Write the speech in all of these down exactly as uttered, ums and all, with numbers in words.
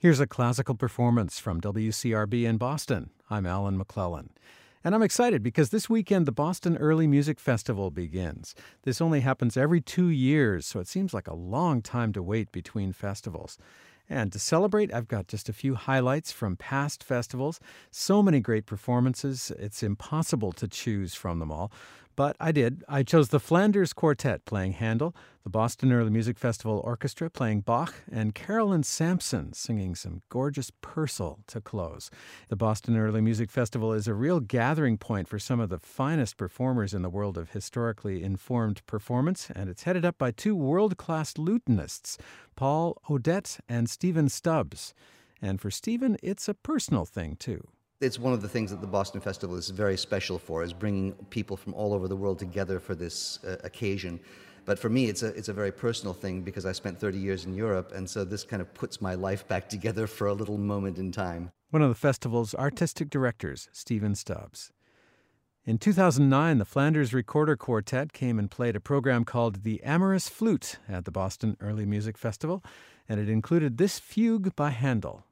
Here's a classical performance from W C R B in Boston. I'm Alan McClellan. And I'm excited because this weekend the Boston Early Music Festival begins. This only happens every two years, so it seems like a long time to wait between festivals. And to celebrate, I've got just a few highlights from past festivals. So many great performances, it's impossible to choose from them all. But I did. I chose the Flanders Quartet playing Handel, the Boston Early Music Festival Orchestra playing Bach, and Carolyn Sampson singing some gorgeous Purcell to close. The Boston Early Music Festival is a real gathering point for some of the finest performers in the world of historically informed performance, and it's headed up by two world-class lutenists, Paul O'Dette and Stephen Stubbs. And for Stephen, it's a personal thing, too. It's one of the things that the Boston Festival is very special for, is bringing people from all over the world together for this uh, occasion. But for me, it's a it's a very personal thing because I spent thirty years in Europe, and so this kind of puts my life back together for a little moment in time. One of the festival's artistic directors, Stephen Stubbs. In two thousand nine, the Flanders Recorder Quartet came and played a program called The Amorous Flute at the Boston Early Music Festival, and it included this fugue by Handel.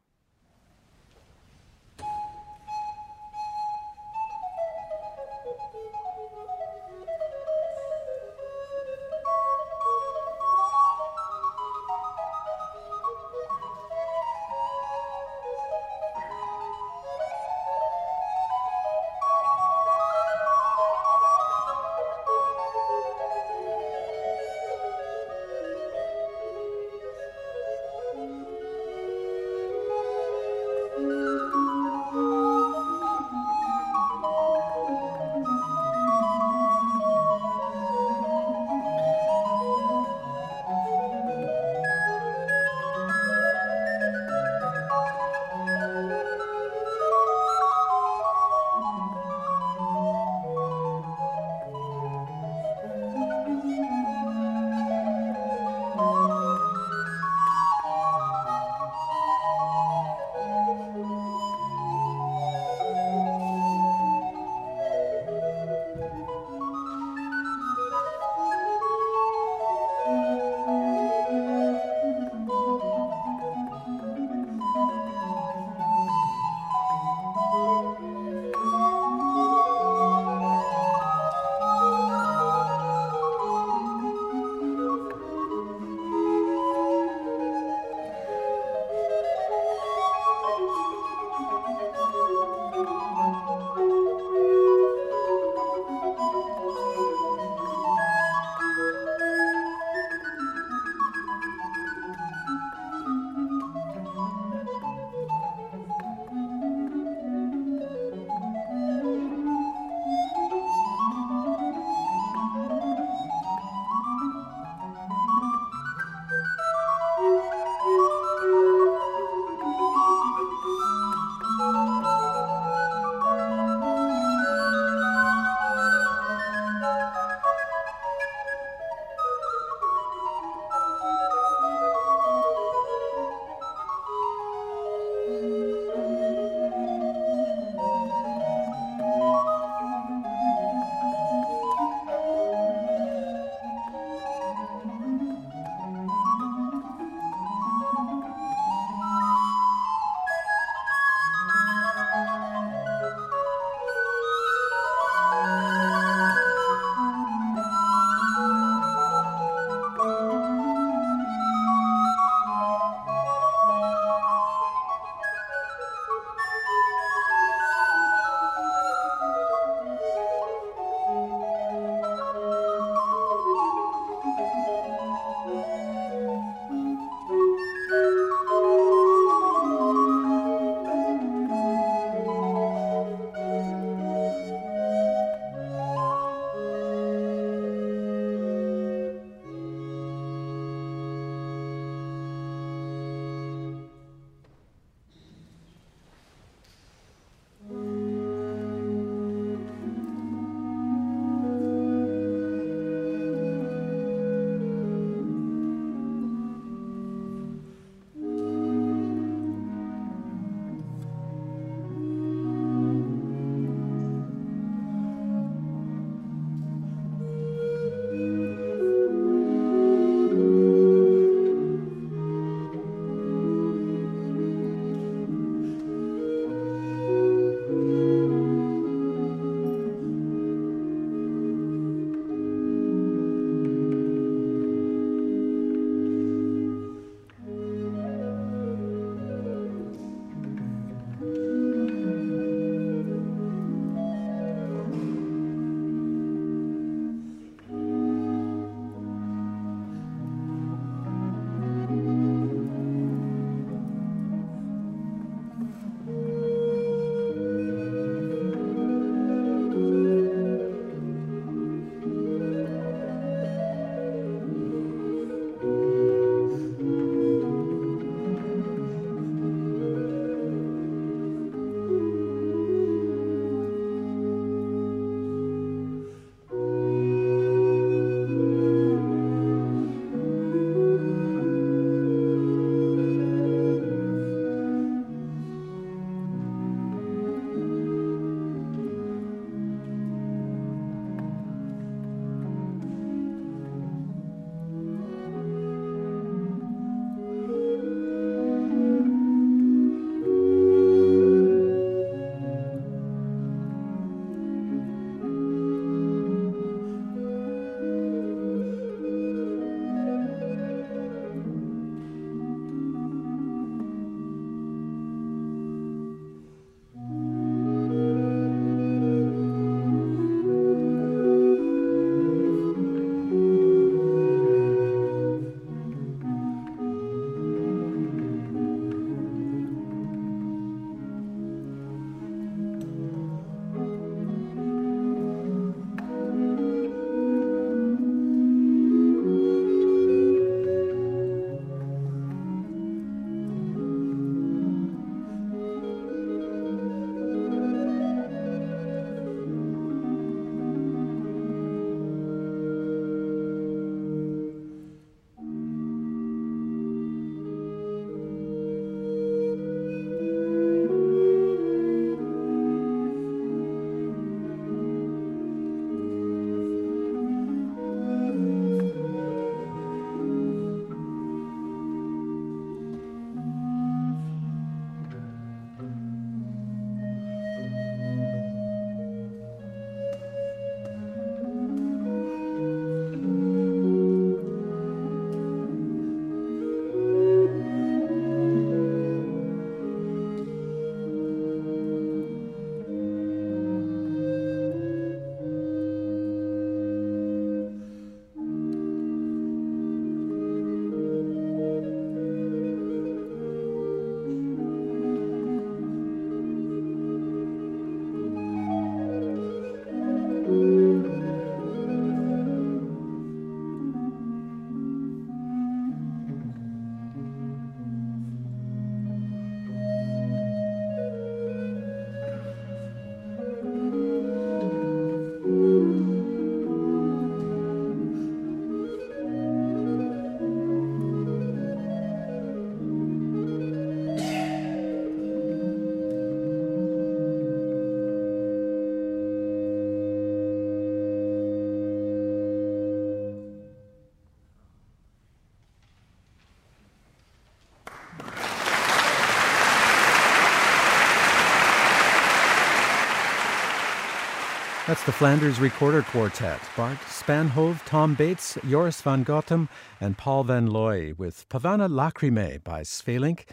That's the Flanders Recorder Quartet. Bart Spanhove, Tom Bates, Joris van Gootem, and Paul van Looy with Pavana Lacrimae by Svelink.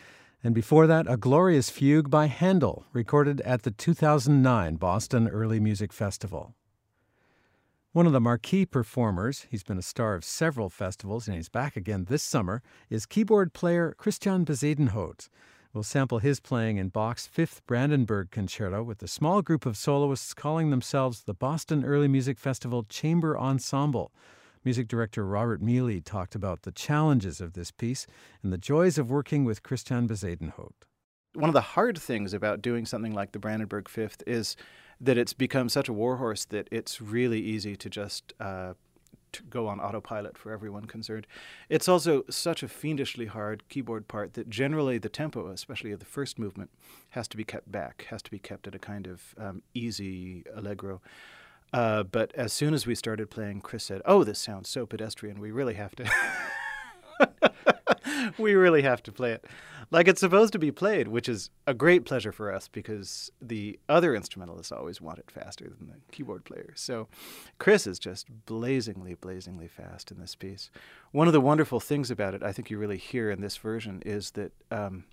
And before that, a glorious fugue by Handel, recorded at the two thousand nine Boston Early Music Festival. One of the marquee performers, he's been a star of several festivals and he's back again this summer, is keyboard player Kristian Bezuidenhout. We'll sample his playing in Bach's Fifth Brandenburg Concerto with a small group of soloists calling themselves the Boston Early Music Festival Chamber Ensemble. Music director Robert Mealy talked about the challenges of this piece and the joys of working with Kristian Bezuidenhout. One of the hard things about doing something like the Brandenburg Fifth is that it's become such a warhorse that it's really easy to just uh, to go on autopilot for everyone concerned. It's also such a fiendishly hard keyboard part that generally the tempo, especially of the first movement, has to be kept back, has to be kept at a kind of um, easy allegro. Uh, but as soon as we started playing, Chris said, "Oh, this sounds so pedestrian. We really have to we really have to play it like it's supposed to be played," which is a great pleasure for us because the other instrumentalists always want it faster than the keyboard player. So Chris is just blazingly, blazingly fast in this piece. One of the wonderful things about it, I think you really hear in this version, is that um,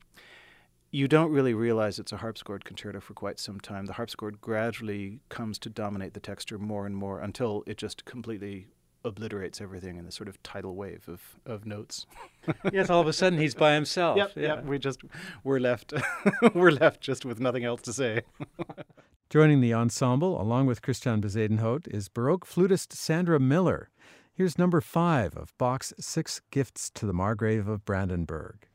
you don't really realize it's a harpsichord concerto for quite some time. The harpsichord gradually comes to dominate the texture more and more until it just completely obliterates everything in a sort of tidal wave of, of notes. Yes, all of a sudden he's by himself. Yep, yeah. Yep, we just, we're left, we're left just with nothing else to say. Joining the ensemble, along with Kristian Bezuidenhout, is Baroque flutist Sandra Miller. Here's number five of Bach's Six Gifts to the Margrave of Brandenburg.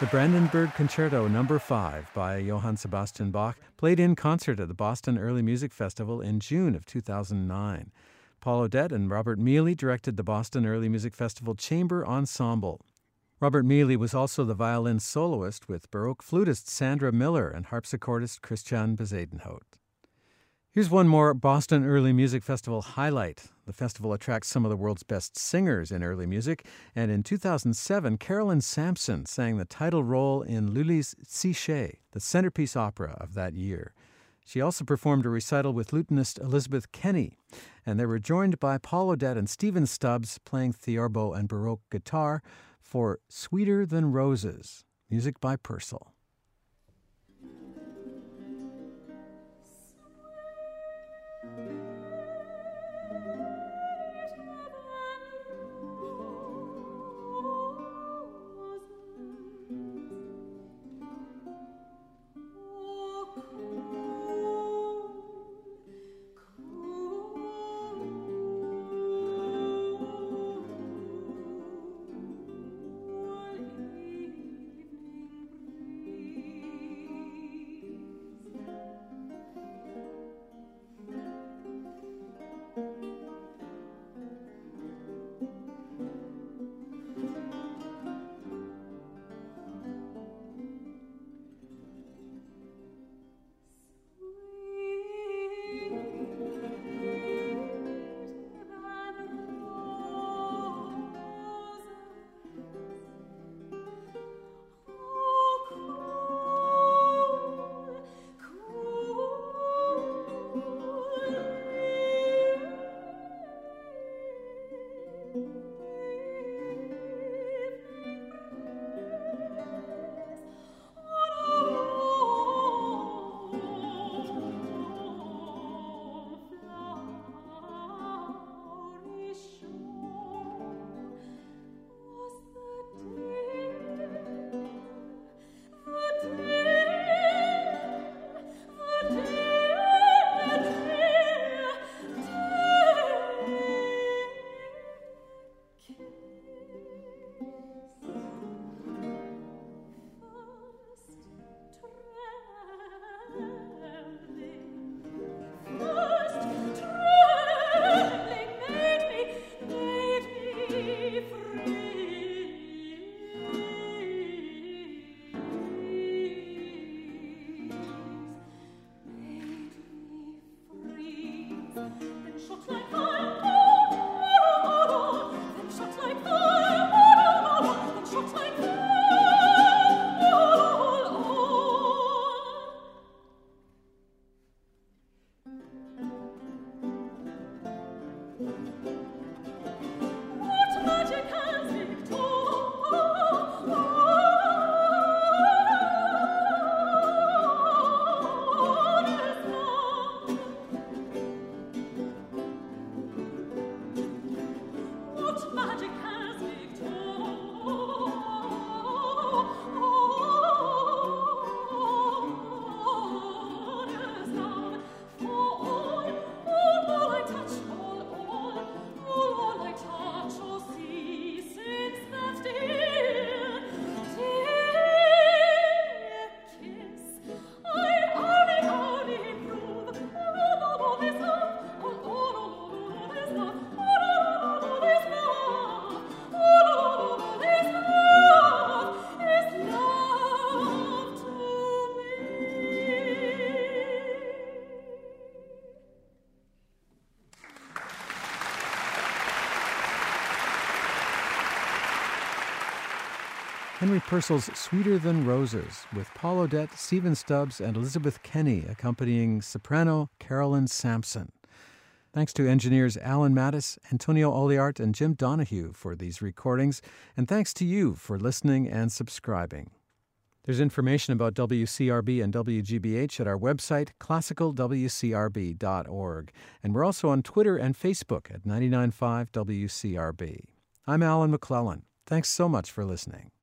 The Brandenburg Concerto Number five by Johann Sebastian Bach played in concert at the Boston Early Music Festival in June of two thousand nine. Paul O'Dette and Robert Mealy directed the Boston Early Music Festival Chamber Ensemble. Robert Mealy was also the violin soloist with Baroque flutist Sandra Miller and harpsichordist Kristian Bezuidenhout. Here's one more Boston Early Music Festival highlight. The festival attracts some of the world's best singers in early music, and in two thousand seven, Carolyn Sampson sang the title role in Lully's Psyche, the centerpiece opera of that year. She also performed a recital with lutenist Elizabeth Kenny, and they were joined by Paul O'Dette and Stephen Stubbs playing theorbo and Baroque guitar for Sweeter Than Roses, music by Purcell. Henry Purcell's Sweeter Than Roses, with Paul O'Dette, Stephen Stubbs, and Elizabeth Kenny accompanying soprano Carolyn Sampson. Thanks to engineers Alan Mattis, Antonio Oliart, and Jim Donahue for these recordings, and thanks to you for listening and subscribing. There's information about W C R B and W G B H at our website, classical w c r b dot org, and we're also on Twitter and Facebook at ninety nine point five W C R B. I'm Alan McClellan. Thanks so much for listening.